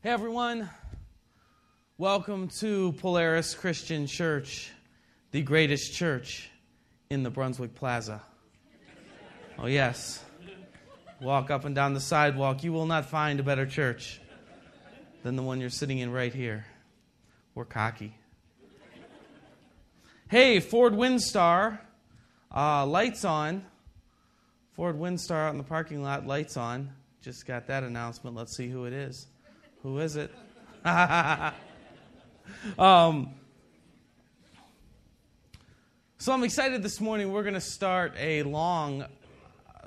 Hey everyone, welcome to Polaris Christian Church, the greatest church in the Brunswick Plaza. Oh yes, walk up and down the sidewalk, you will not find a better church than the one you're sitting in right here. We're cocky. Hey, Ford Windstar, lights on. Ford Windstar out in the parking lot, lights on. Just got that announcement, let's see who it is. Who is it? So I'm excited this morning. We're going to start a long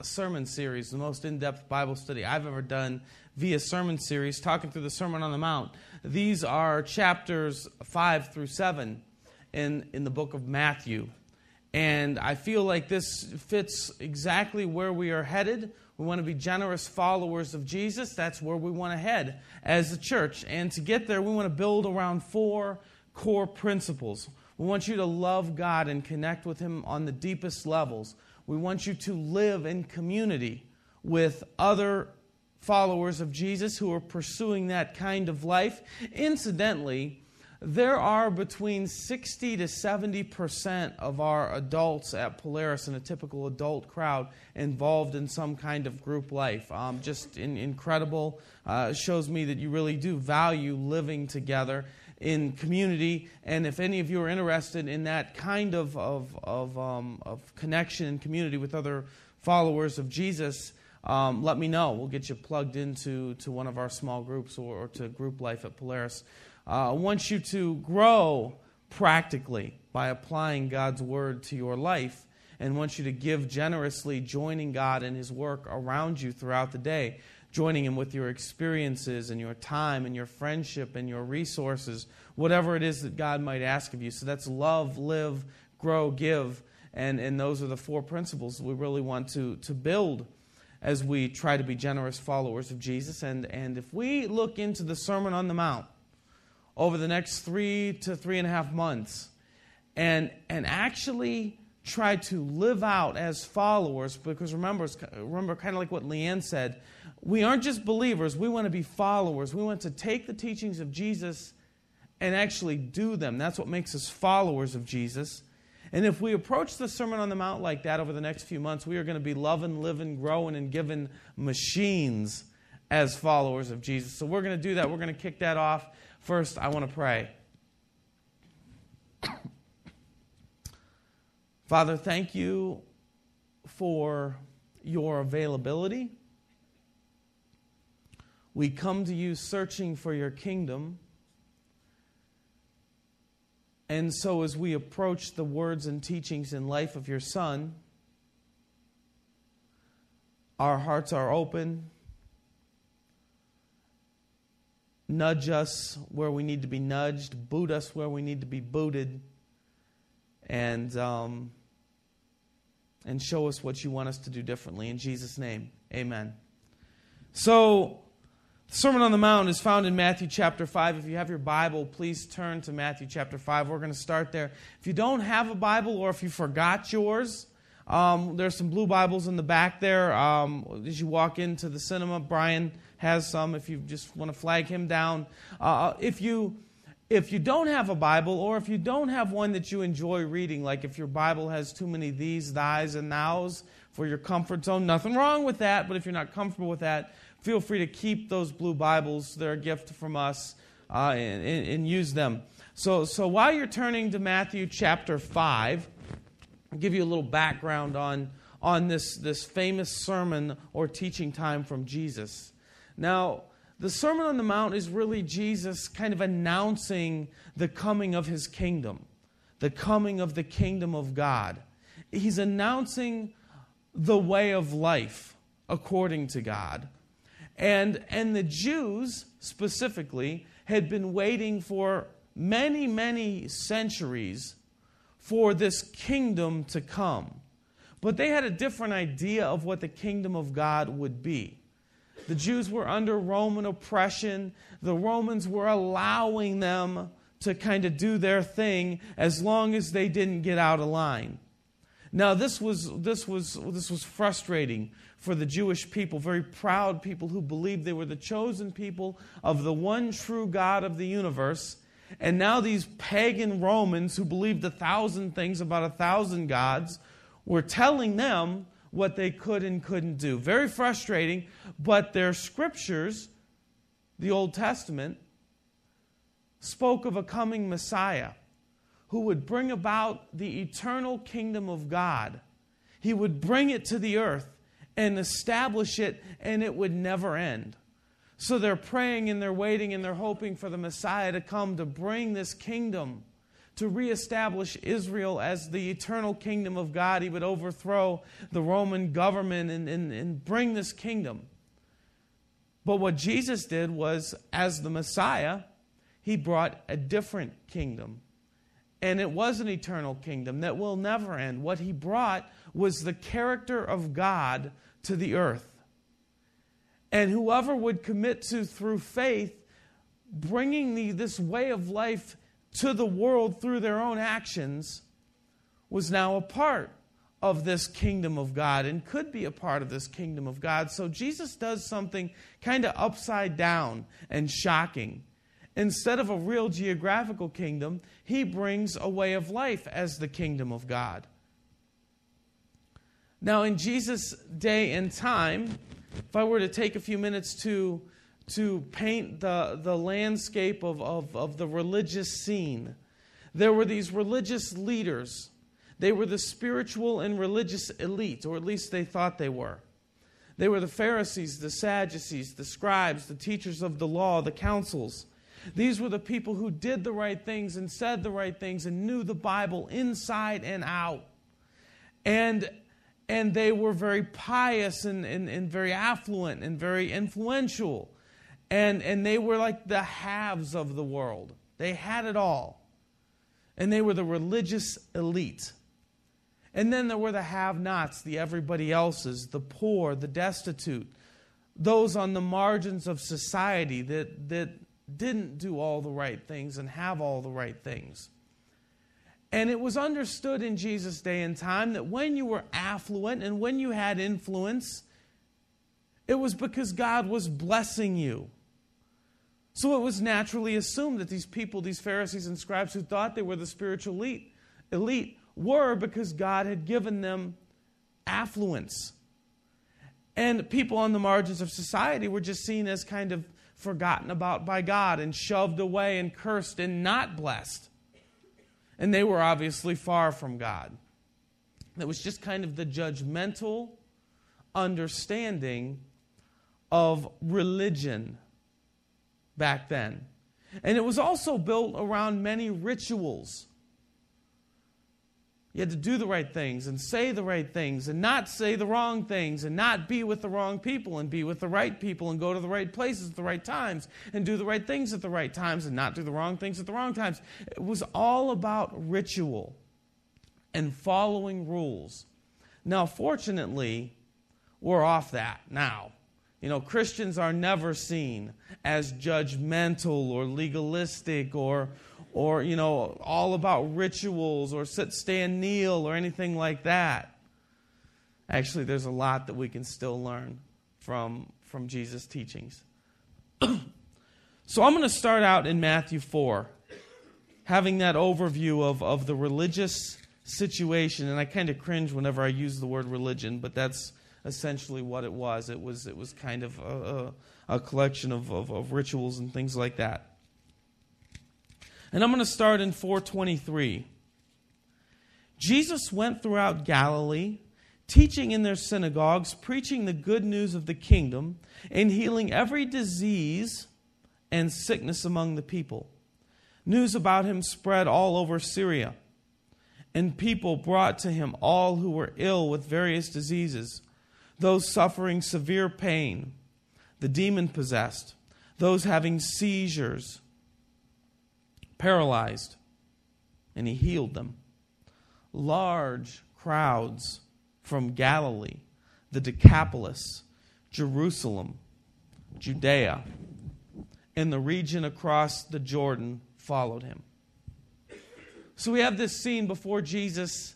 sermon series, the most in-depth Bible study I've ever done via sermon series, talking through the Sermon on the Mount. These are chapters 5 through 7 in the book of Matthew. And I feel like this fits exactly where we are headed. We want to be generous followers of Jesus. That's where we want to head as a church. And to get there, we want to build around four core principles. We want you to love God and connect with Him on the deepest levels. We want you to live in community with other followers of Jesus who are pursuing that kind of life. Incidentally, there are between 60 to 70% of our adults at Polaris and a typical adult crowd involved in some kind of group life. Incredible. Shows me that you really do value living together in community. And if any of you are interested in that kind of connection and community with other followers of Jesus, let me know. We'll get you plugged into one of our small groups or to group life at Polaris. I want you to grow practically by applying God's Word to your life, and wants you to give generously, joining God in His work around you throughout the day, joining Him with your experiences and your time and your friendship and your resources, whatever it is that God might ask of you. So that's love, live, grow, give, and those are the four principles we really want to build as we try to be generous followers of Jesus. And if we look into the Sermon on the Mount over the next 3 to 3.5 months and actually try to live out as followers, because remember kind of like what Leanne said, we aren't just believers, we want to be followers. We want to take the teachings of Jesus and actually do them. That's what makes us followers of Jesus. And if we approach the Sermon on the Mount like that over the next few months, we are going to be loving, living, growing, and giving machines as followers of Jesus. So we're going to do that. We're going to kick that off. First, I want to pray. Father, thank you for your availability. We come to you searching for your kingdom. And so as we approach the words and teachings and life of your Son, our hearts are open. Nudge us where we need to be nudged. Boot us where we need to be booted. And show us what you want us to do differently. In Jesus' name, amen. So, the Sermon on the Mount is found in Matthew chapter 5. If you have your Bible, please turn to Matthew chapter 5. We're going to start there. If you don't have a Bible or if you forgot yours, there's some blue Bibles in the back there. As you walk into the cinema, Brian has some if you just want to flag him down. If you don't have a Bible, or if you don't have one that you enjoy reading, like if your Bible has too many these, thys, and thous for your comfort zone, nothing wrong with that, but if you're not comfortable with that, feel free to keep those blue Bibles. They're a gift from us, and use them. So while you're turning to Matthew chapter 5, I'll give you a little background on this famous sermon or teaching time from Jesus. Now, the Sermon on the Mount is really Jesus kind of announcing the coming of His kingdom, the coming of the kingdom of God. He's announcing the way of life according to God. And the Jews, specifically, had been waiting for many, many centuries for this kingdom to come. But they had a different idea of what the kingdom of God would be. The Jews were under Roman oppression. The Romans were allowing them to kind of do their thing as long as they didn't get out of line. Now, this was frustrating for the Jewish people, very proud people who believed they were the chosen people of the one true God of the universe. And now these pagan Romans who believed 1,000 things about 1,000 gods were telling them what they could and couldn't do. Very frustrating, but their scriptures, the Old Testament, spoke of a coming Messiah who would bring about the eternal kingdom of God. He would bring it to the earth and establish it, and it would never end. So they're praying and they're waiting and they're hoping for the Messiah to come to bring this kingdom, to reestablish Israel as the eternal kingdom of God. He would overthrow the Roman government and bring this kingdom. But what Jesus did was, as the Messiah, he brought a different kingdom. And it was an eternal kingdom that will never end. What he brought was the character of God to the earth. And whoever would commit to, through faith, bringing this way of life to the world through their own actions, was now a part of this kingdom of God and could be a part of this kingdom of God. So Jesus does something kind of upside down and shocking. Instead of a real geographical kingdom, he brings a way of life as the kingdom of God. Now, in Jesus' day and time, if I were to take a few minutes to paint the landscape of the religious scene, there were these religious leaders. They were the spiritual and religious elite, or at least they thought they were. They were the Pharisees, the Sadducees, the scribes, the teachers of the law, the councils. These were the people who did the right things and said the right things and knew the Bible inside and out. And they were very pious and very affluent and very influential. And they were like the haves of the world. They had it all. And they were the religious elite. And then there were the have-nots, the everybody else's, the poor, the destitute, those on the margins of society that didn't do all the right things and have all the right things. And it was understood in Jesus' day and time that when you were affluent and when you had influence, it was because God was blessing you. So it was naturally assumed that these people, these Pharisees and scribes who thought they were the spiritual elite were, because God had given them affluence. And people on the margins of society were just seen as kind of forgotten about by God and shoved away and cursed and not blessed. And they were obviously far from God. That was just kind of the judgmental understanding of religion back then. And it was also built around many rituals. You had to do the right things and say the right things and not say the wrong things and not be with the wrong people and be with the right people and go to the right places at the right times and do the right things at the right times and not do the wrong things at the wrong times. It was all about ritual and following rules. Now, fortunately, we're off that now. You know, Christians are never seen as judgmental or legalistic or you know, all about rituals or sit, stand, kneel or anything like that. Actually, there's a lot that we can still learn from Jesus' teachings. So I'm going to start out in Matthew 4, having that overview of the religious situation. And I kind of cringe whenever I use the word religion, but that's essentially what it was. It was kind of a collection of rituals and things like that. And I'm going to start in 4:23. Jesus went throughout Galilee, teaching in their synagogues, preaching the good news of the kingdom, and healing every disease and sickness among the people. News about him spread all over Syria, and people brought to him all who were ill with various diseases, those suffering severe pain, the demon-possessed, those having seizures, paralyzed, and he healed them. Large crowds from Galilee, the Decapolis, Jerusalem, Judea, and the region across the Jordan followed him. So we have this scene before Jesus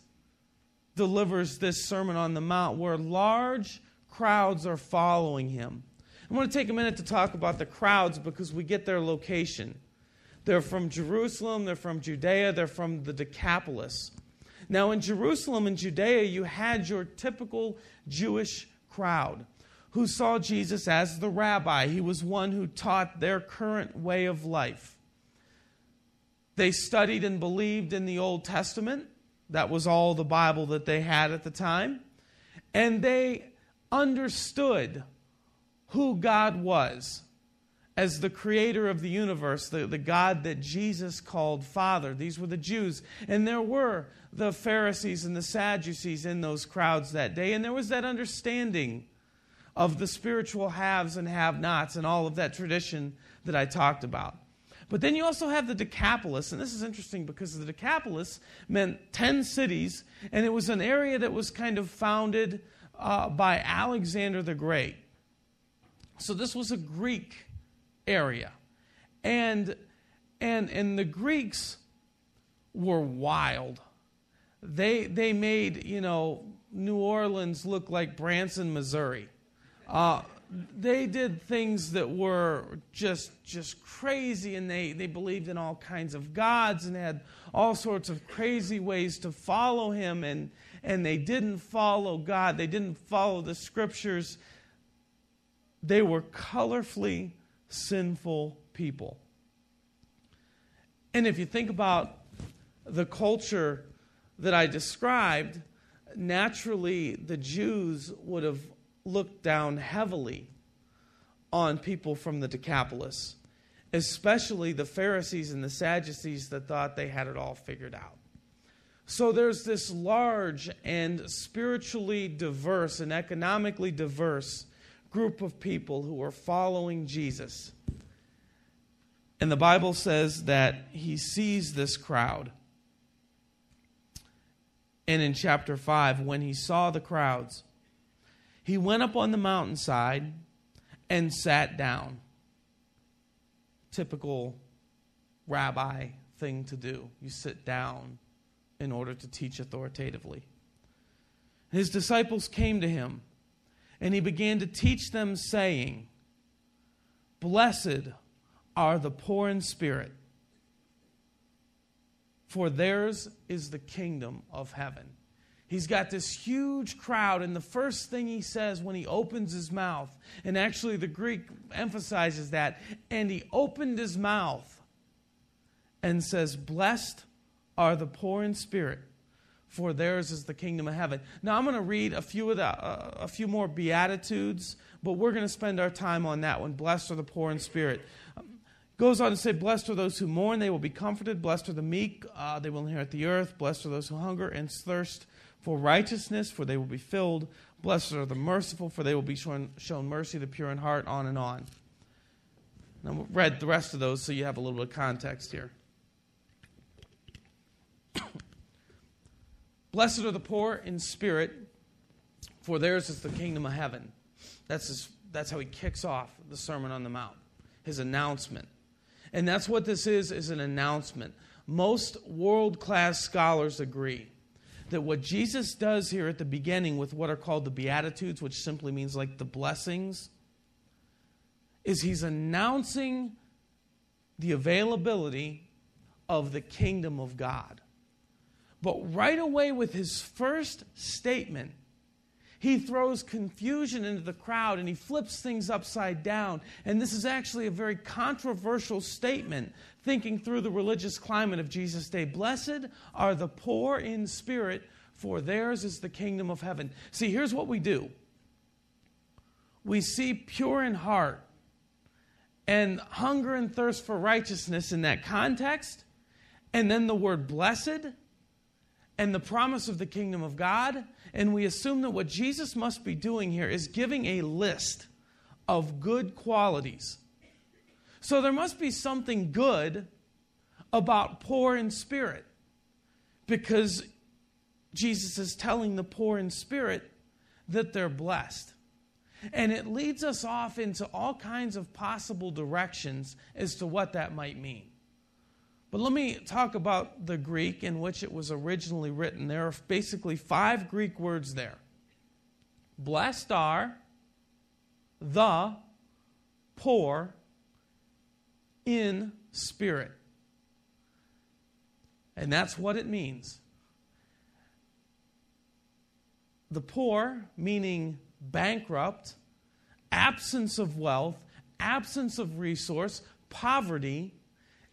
delivers this Sermon on the Mount where large crowds are following him. I want to take a minute to talk about the crowds because we get their location. They're from Jerusalem, they're from Judea, they're from the Decapolis. Now in Jerusalem and Judea, you had your typical Jewish crowd who saw Jesus as the rabbi. He was one who taught their current way of life. They studied and believed in the Old Testament. That was all the Bible that they had at the time. And they understood who God was as the creator of the universe, the God that Jesus called Father. These were the Jews. And there were the Pharisees and the Sadducees in those crowds that day. And there was that understanding of the spiritual haves and have-nots and all of that tradition that I talked about. But then you also have the Decapolis, and this is interesting because the Decapolis meant 10 cities, and it was an area that was kind of founded by Alexander the Great. So this was a Greek area, and the Greeks were wild. They made, you know, New Orleans look like Branson, Missouri. They did things that were just crazy, and they believed in all kinds of gods and had all sorts of crazy ways to follow him, and they didn't follow God. They didn't follow the scriptures. They were colorfully sinful people. And if you think about the culture that I described, naturally the Jews would have looked down heavily on people from the Decapolis, especially the Pharisees and the Sadducees that thought they had it all figured out. So there's this large and spiritually diverse and economically diverse group of people who are following Jesus. And the Bible says that he sees this crowd. And in chapter 5, when he saw the crowds, he went up on the mountainside and sat down. Typical rabbi thing to do. You sit down in order to teach authoritatively. His disciples came to him, and he began to teach them, saying, "Blessed are the poor in spirit, for theirs is the kingdom of heaven." He's got this huge crowd, and the first thing he says when he opens his mouth, and actually the Greek emphasizes that, and he opened his mouth and says, "Blessed are the poor in spirit, for theirs is the kingdom of heaven." Now I'm going to read a few more Beatitudes, but we're going to spend our time on that one. Blessed are the poor in spirit. Goes on to say, "Blessed are those who mourn, they will be comforted. Blessed are the meek, they will inherit the earth. Blessed are those who hunger and thirst for righteousness, for they will be filled. Blessed are the merciful, for they will be shown mercy. The pure in heart," on and on. Now we'll read the rest of those so you have a little bit of context here. Blessed are the poor in spirit, for theirs is the kingdom of heaven. That's how he kicks off the Sermon on the Mount, his announcement. And that's what this is an announcement. Most world-class scholars agree that what Jesus does here at the beginning with what are called the Beatitudes, which simply means like the blessings, is he's announcing the availability of the kingdom of God. But right away with his first statement, he throws confusion into the crowd and he flips things upside down. And this is actually a very controversial statement, thinking through the religious climate of Jesus' day. Blessed are the poor in spirit, for theirs is the kingdom of heaven. See, here's what we do. We see pure in heart and hunger and thirst for righteousness in that context. And then the word blessed and the promise of the kingdom of God, and we assume that what Jesus must be doing here is giving a list of good qualities. So there must be something good about poor in spirit, because Jesus is telling the poor in spirit that they're blessed. And it leads us off into all kinds of possible directions as to what that might mean. But let me talk about the Greek in which it was originally written. There are basically 5 Greek words there. Blessed are the poor in spirit. And that's what it means. The poor, meaning bankrupt, absence of wealth, absence of resource, poverty.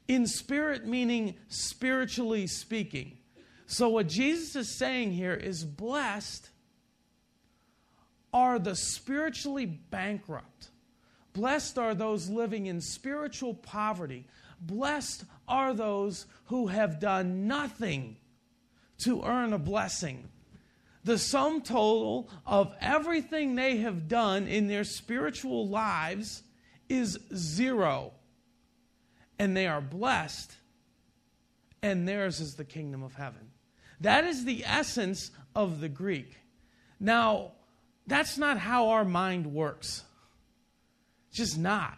In spirit, meaning spiritually speaking. So what Jesus is saying here is blessed are the spiritually bankrupt. Blessed are those living in spiritual poverty. Blessed are those who have done nothing to earn a blessing. The sum total of everything they have done in their spiritual lives is zero. And they are blessed, and theirs is the kingdom of heaven. That is the essence of the Greek. Now, that's not how our mind works. Just not.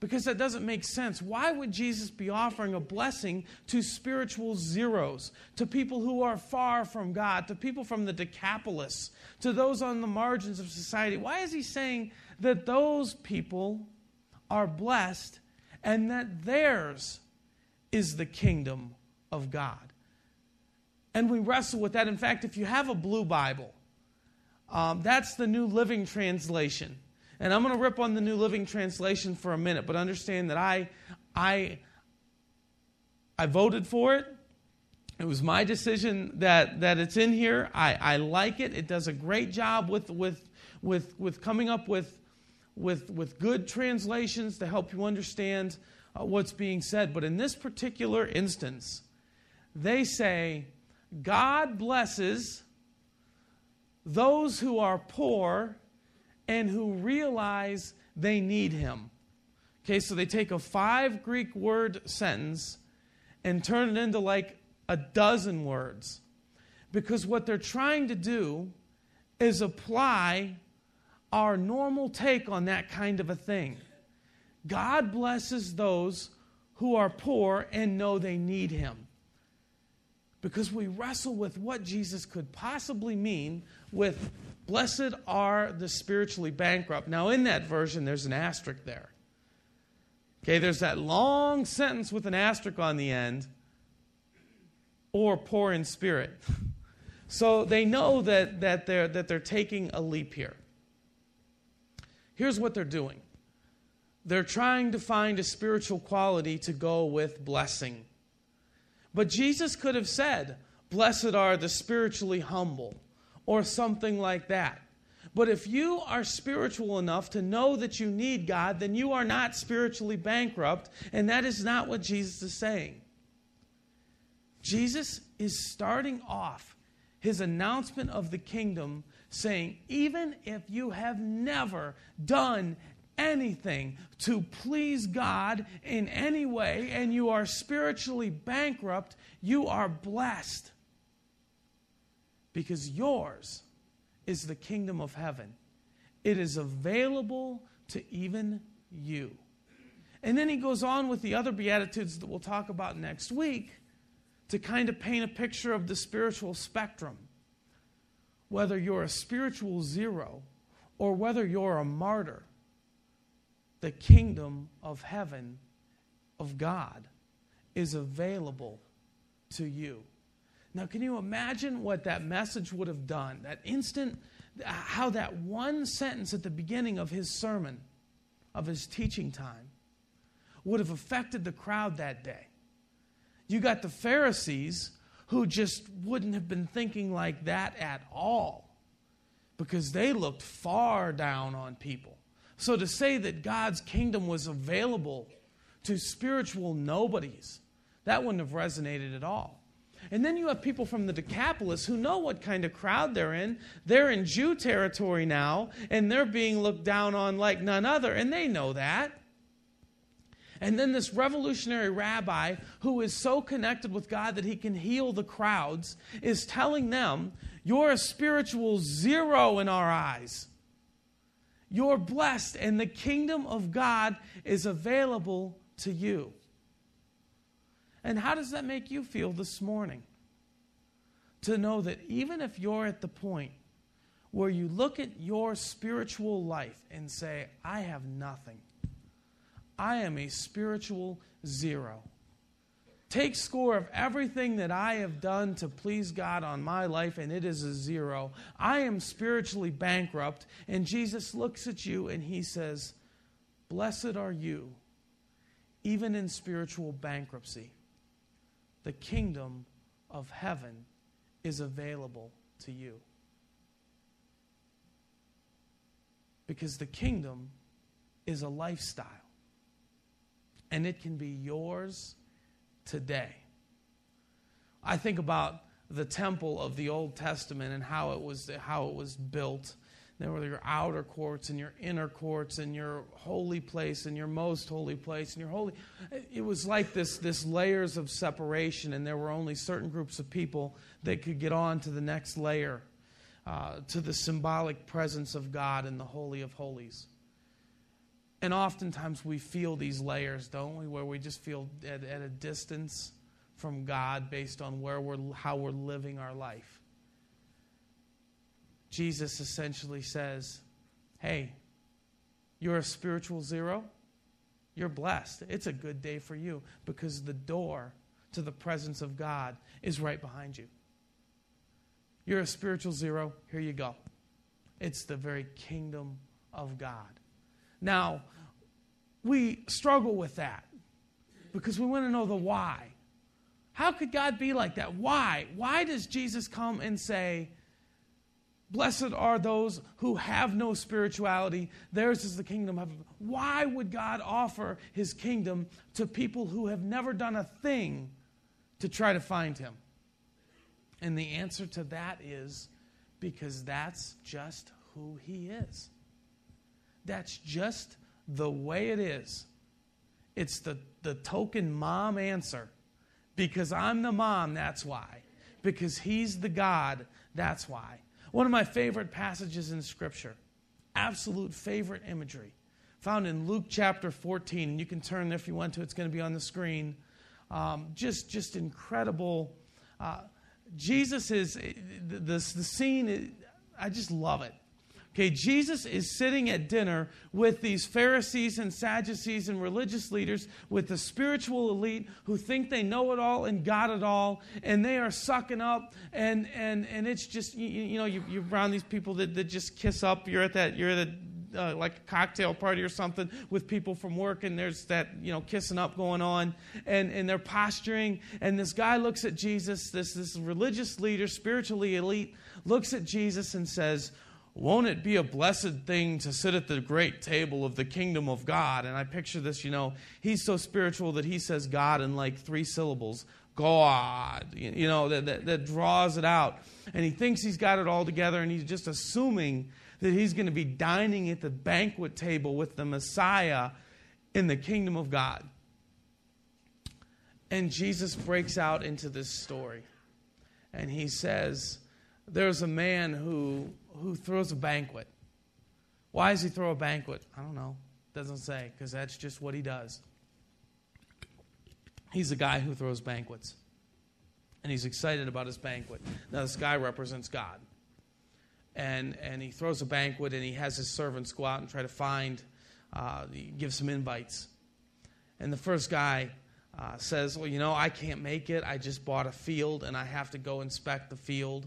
Because that doesn't make sense. Why would Jesus be offering a blessing to spiritual zeros, to people who are far from God, to people from the Decapolis, to those on the margins of society? Why is he saying that those people are blessed and that theirs is the kingdom of God? And we wrestle with that. In fact, if you have a blue Bible, that's the New Living Translation. And I'm going to rip on the New Living Translation for a minute, but understand that I voted for it. It was my decision that it's in here. I like it. It does a great job with coming up with good translations to help you understand what's being said. But in this particular instance, they say, God blesses those who are poor and who realize they need him. Okay, so they take a 5 Greek word sentence and turn it into like a dozen words. Because what they're trying to do is apply our normal take on that kind of a thing. God blesses those who are poor and know they need him. Because we wrestle with what Jesus could possibly mean with blessed are the spiritually bankrupt. Now, in that version, there's an asterisk there. Okay, there's that long sentence with an asterisk on the end, or poor in spirit. So they know that they're taking a leap here. Here's what they're doing. They're trying to find a spiritual quality to go with blessing. But Jesus could have said, blessed are the spiritually humble, or something like that. But if you are spiritual enough to know that you need God, then you are not spiritually bankrupt, and that is not what Jesus is saying. Jesus is starting off his announcement of the kingdom saying, even if you have never done anything to please God in any way, and you are spiritually bankrupt, you are blessed. Because yours is the kingdom of heaven. It is available to even you. And then he goes on with the other Beatitudes that we'll talk about next week to kind of paint a picture of the spiritual spectrum. Whether you're a spiritual zero or whether you're a martyr, the kingdom of heaven of God is available to you. Now, can you imagine what that message would have done? That instant, how that one sentence at the beginning of his sermon, of his teaching time, would have affected the crowd that day. You got the Pharisees who just wouldn't have been thinking like that at all because they looked far down on people. So to say that God's kingdom was available to spiritual nobodies, that wouldn't have resonated at all. And then you have people from the Decapolis who know what kind of crowd they're in. They're in Jew territory now, and they're being looked down on like none other, and they know that. And then this revolutionary rabbi who is so connected with God that he can heal the crowds is telling them, you're a spiritual zero in our eyes. You're blessed, and the kingdom of God is available to you. And how does that make you feel this morning? To know that even if you're at the point where you look at your spiritual life and say, I have nothing. I am a spiritual zero. Take score of everything that I have done to please God on my life, and it is a zero. I am spiritually bankrupt, and Jesus looks at you and he says, blessed are you, even in spiritual bankruptcy. The kingdom of heaven is available to you. Because the kingdom is a lifestyle, and it can be yours today. I think about the temple of the Old Testament and how it was built. There were your outer courts and your inner courts and your holy place and your most holy place and your holy. It was like this layers of separation, and there were only certain groups of people that could get on to the next layer, to the symbolic presence of God in the Holy of Holies. And oftentimes we feel these layers, don't we? Where we just feel at a distance from God based on how we're living our life. Jesus essentially says, hey, you're a spiritual zero. You're blessed. It's a good day for you because the door to the presence of God is right behind you. You're a spiritual zero. Here you go. It's the very kingdom of God. Now, we struggle with that because we want to know the why. How could God be like that? Why? Why does Jesus come and say, blessed are those who have no spirituality, theirs is the kingdom of heaven? Why would God offer his kingdom to people who have never done a thing to try to find him? And the answer to that is because that's just who he is. That's just the way it is. It's the token mom answer. Because I'm the mom, that's why. Because he's the God, that's why. One of my favorite passages in Scripture, absolute favorite imagery, found in Luke chapter 14. And you can turn there if you want to. It's going to be on the screen. Just incredible. Jesus is, the scene, I just love it. Okay, Jesus is sitting at dinner with these Pharisees and Sadducees and religious leaders, with the spiritual elite who think they know it all and got it all, and they are sucking up, and it's just, you're around these people that just kiss up. You're at like a cocktail party or something with people from work, and there's that, kissing up going on, and they're posturing, and this guy looks at Jesus, this religious leader, spiritually elite, looks at Jesus and says, won't it be a blessed thing to sit at the great table of the kingdom of God? And I picture this, he's so spiritual that he says God in like 3 syllables. God, that draws it out. And he thinks he's got it all together, and he's just assuming that he's going to be dining at the banquet table with the Messiah in the kingdom of God. And Jesus breaks out into this story. And he says, there's a man who throws a banquet. Why does he throw a banquet? I don't know. Doesn't say, because that's just what he does. He's a guy who throws banquets. And he's excited about his banquet. Now, this guy represents God. And he throws a banquet, and he has his servants go out and try to find, give some invites. And the first guy says, well, I can't make it. I just bought a field, and I have to go inspect the field.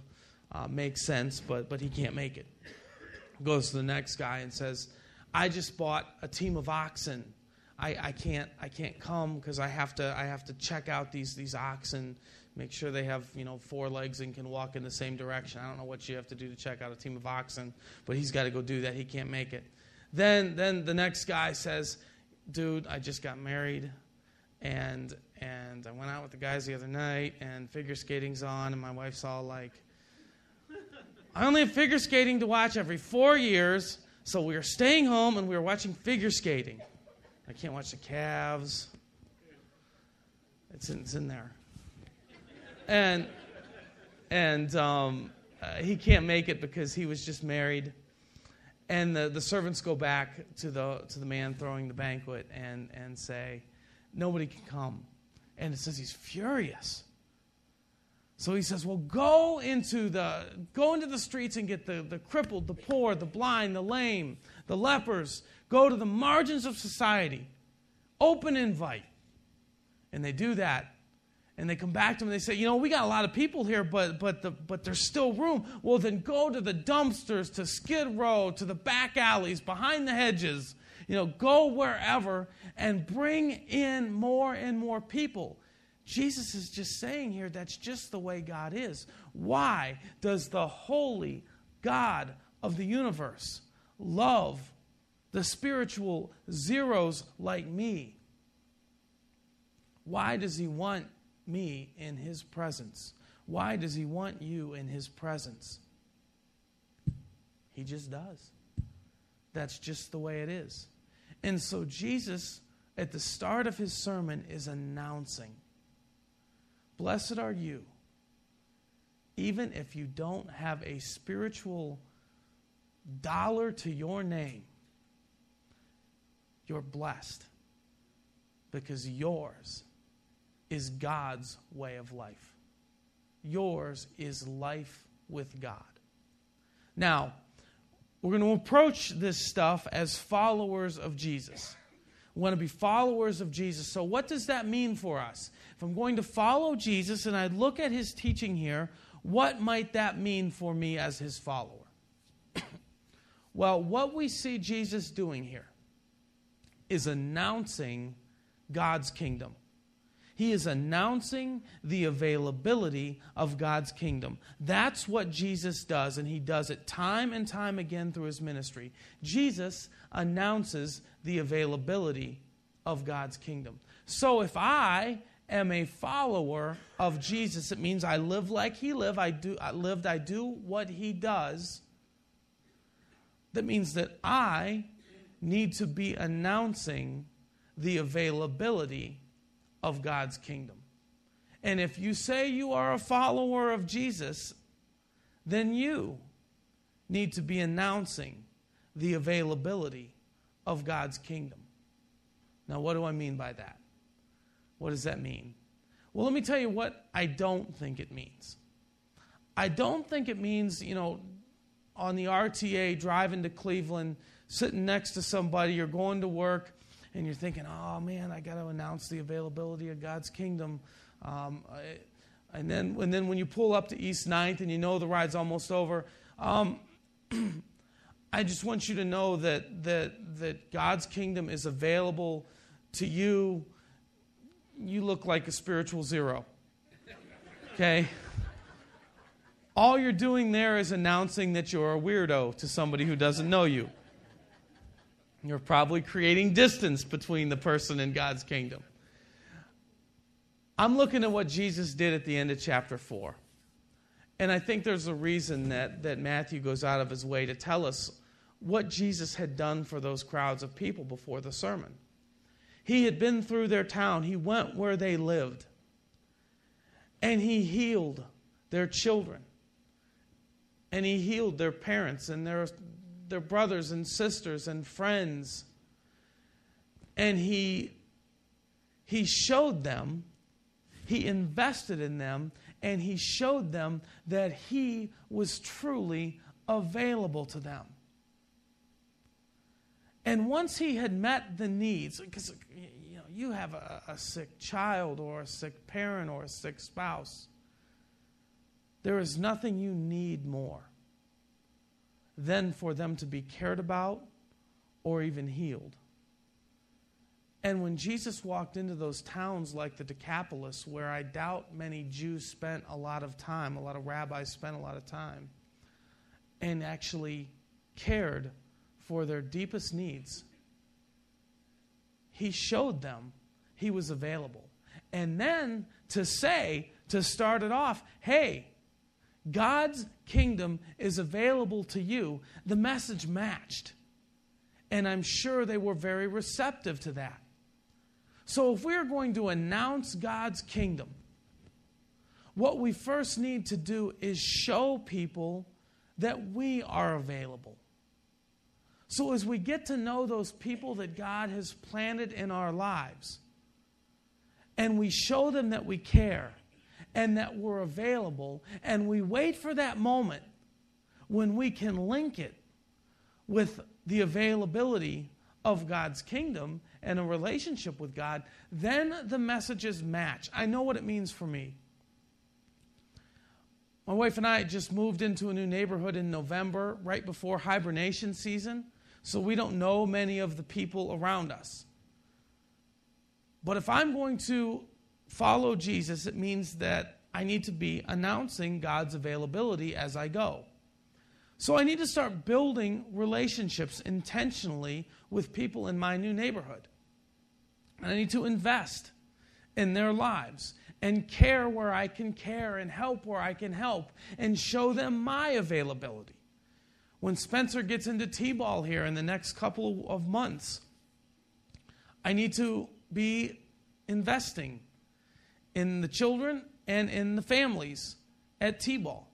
Makes sense, but he can't make it. Goes to the next guy and says, I just bought a team of oxen. I can't come because I have to check out these oxen, make sure they have 4 legs and can walk in the same direction. I don't know what you have to do to check out a team of oxen, but he's got to go do that. He can't make it. Then the next guy says, dude, I just got married, and I went out with the guys the other night, and figure skating's on, and my wife's all like, I only have figure skating to watch every 4 years, so we were staying home and we were watching figure skating. I can't watch the Cavs. It's in there. And he can't make it because he was just married. And the servants go back to the man throwing the banquet and say, nobody can come And it says he's furious. So he says, well, go into the streets and get the crippled, the poor, the blind, the lame, the lepers. Go to the margins of society. Open invite. And they do that. And they come back to him and they say, you know, we got a lot of people here, but there's still room. Well, then go to the dumpsters, to Skid Row, to the back alleys, behind the hedges. You know, go wherever and bring in more and more people. Jesus is just saying here, that's just the way God is. Why does the holy God of the universe love the spiritual zeros like me? Why does he want me in his presence? Why does he want you in his presence? He just does. That's just the way it is. And so Jesus, at the start of his sermon, is announcing, blessed are you, even if you don't have a spiritual dollar to your name. You're blessed because yours is God's way of life. Yours is life with God. Now, we're going to approach this stuff as followers of Jesus. We want to be followers of Jesus. So what does that mean for us? If I'm going to follow Jesus and I look at his teaching here, what might that mean for me as his follower? Well, what we see Jesus doing here is announcing God's kingdom. He is announcing the availability of God's kingdom. That's what Jesus does, and he does it time and time again through his ministry. Jesus announces the availability of God's kingdom. So if I am a follower of Jesus, it means I live like he lived, I do what he does. That means that I need to be announcing the availability of God's kingdom. And if you say you are a follower of Jesus, then you need to be announcing the availability of God's kingdom. Now, what do I mean by that? What does that mean? Well, let me tell you what I don't think it means. I don't think it means, you know, on the RTA driving to Cleveland, sitting next to somebody, you're going to work, and you're thinking, oh, man, I got to announce the availability of God's kingdom. And then when you pull up to East 9th and you know the ride's almost over, I just want you to know that God's kingdom is available to you. You look like a spiritual zero, okay? All you're doing there is announcing that you're a weirdo to somebody who doesn't know you. You're probably creating distance between the person and God's kingdom. I'm looking at what Jesus did at the end of chapter 4. And I think there's a reason that Matthew goes out of his way to tell us what Jesus had done for those crowds of people before the sermon. He had been through their town. He went where they lived. And he healed their children. And he healed their parents and their brothers and sisters and friends. And he showed them, he invested in them, and he showed them that he was truly available to them. And once he had met the needs, because you know, you have a sick child or a sick parent or a sick spouse, there is nothing you need more than for them to be cared about or even healed. And when Jesus walked into those towns like the Decapolis, where I doubt many Jews spent a lot of time, a lot of rabbis spent a lot of time, and actually cared for their deepest needs, he showed them he was available. And then to start it off, hey, God's kingdom is available to you. The message matched. And I'm sure they were very receptive to that. So if we're going to announce God's kingdom, what we first need to do is show people that we are available. So as we get to know those people that God has planted in our lives, and we show them that we care and that we're available, and we wait for that moment when we can link it with the availability of God's kingdom and a relationship with God, then the messages match. I know what it means for me. My wife and I just moved into a new neighborhood in November, right before hibernation season, so we don't know many of the people around us. But if I'm going to follow Jesus, it means that I need to be announcing God's availability as I go. So I need to start building relationships intentionally with people in my new neighborhood. And I need to invest in their lives and care where I can care and help where I can help and show them my availability. When Spencer gets into T-ball here in the next couple of months, I need to be investing in the children and in the families at T-ball.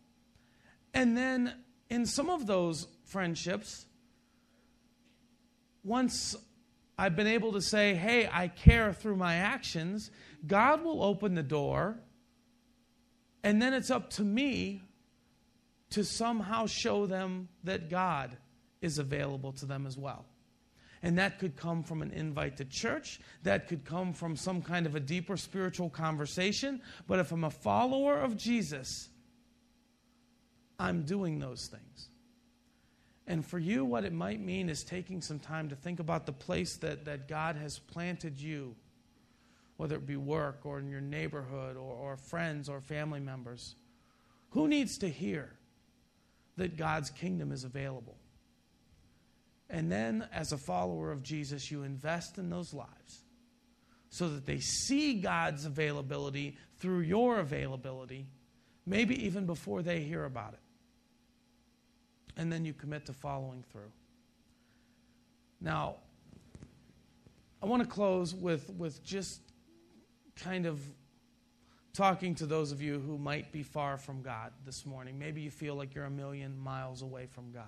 And then in some of those friendships, once I've been able to say, hey, I care through my actions, God will open the door, and then it's up to me to somehow show them that God is available to them as well. And that could come from an invite to church. That could come from some kind of a deeper spiritual conversation. But if I'm a follower of Jesus, I'm doing those things. And for you, what it might mean is taking some time to think about the place that God has planted you, whether it be work or in your neighborhood or friends or family members. Who needs to hear that God's kingdom is available? And then, as a follower of Jesus, you invest in those lives so that they see God's availability through your availability, maybe even before they hear about it. And then you commit to following through. Now, I want to close with just kind of talking to those of you who might be far from God this morning. Maybe you feel like you're a million miles away from God.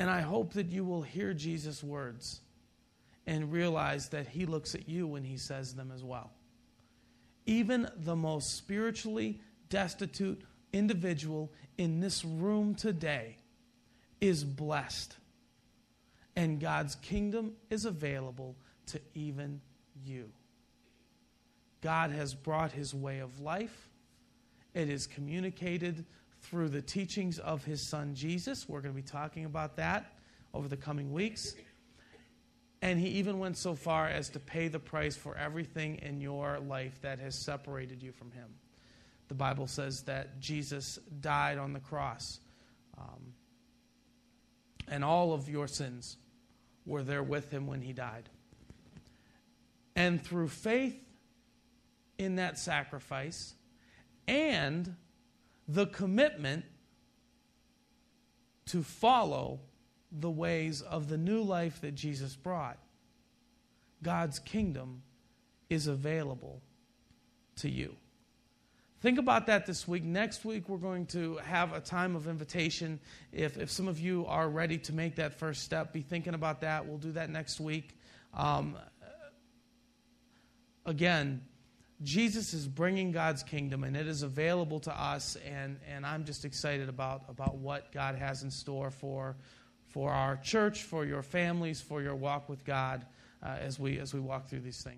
And I hope that you will hear Jesus' words and realize that he looks at you when he says them as well. Even the most spiritually destitute individual in this room today is blessed, and God's kingdom is available to even you. God has brought his way of life. It is communicated through the teachings of his son Jesus. We're going to be talking about that over the coming weeks. And he even went so far as to pay the price for everything in your life that has separated you from him. The Bible says that Jesus died on the cross, and all of your sins were there with him when he died. And through faith in that sacrifice and the commitment to follow the ways of the new life that Jesus brought, God's kingdom is available to you. Think about that this week. Next week, we're going to have a time of invitation. If some of you are ready to make that first step, be thinking about that. We'll do that next week. Again, Jesus is bringing God's kingdom, and it is available to us, and I'm just excited about what God has in store for our church, for your families, for your walk with God as we walk through these things.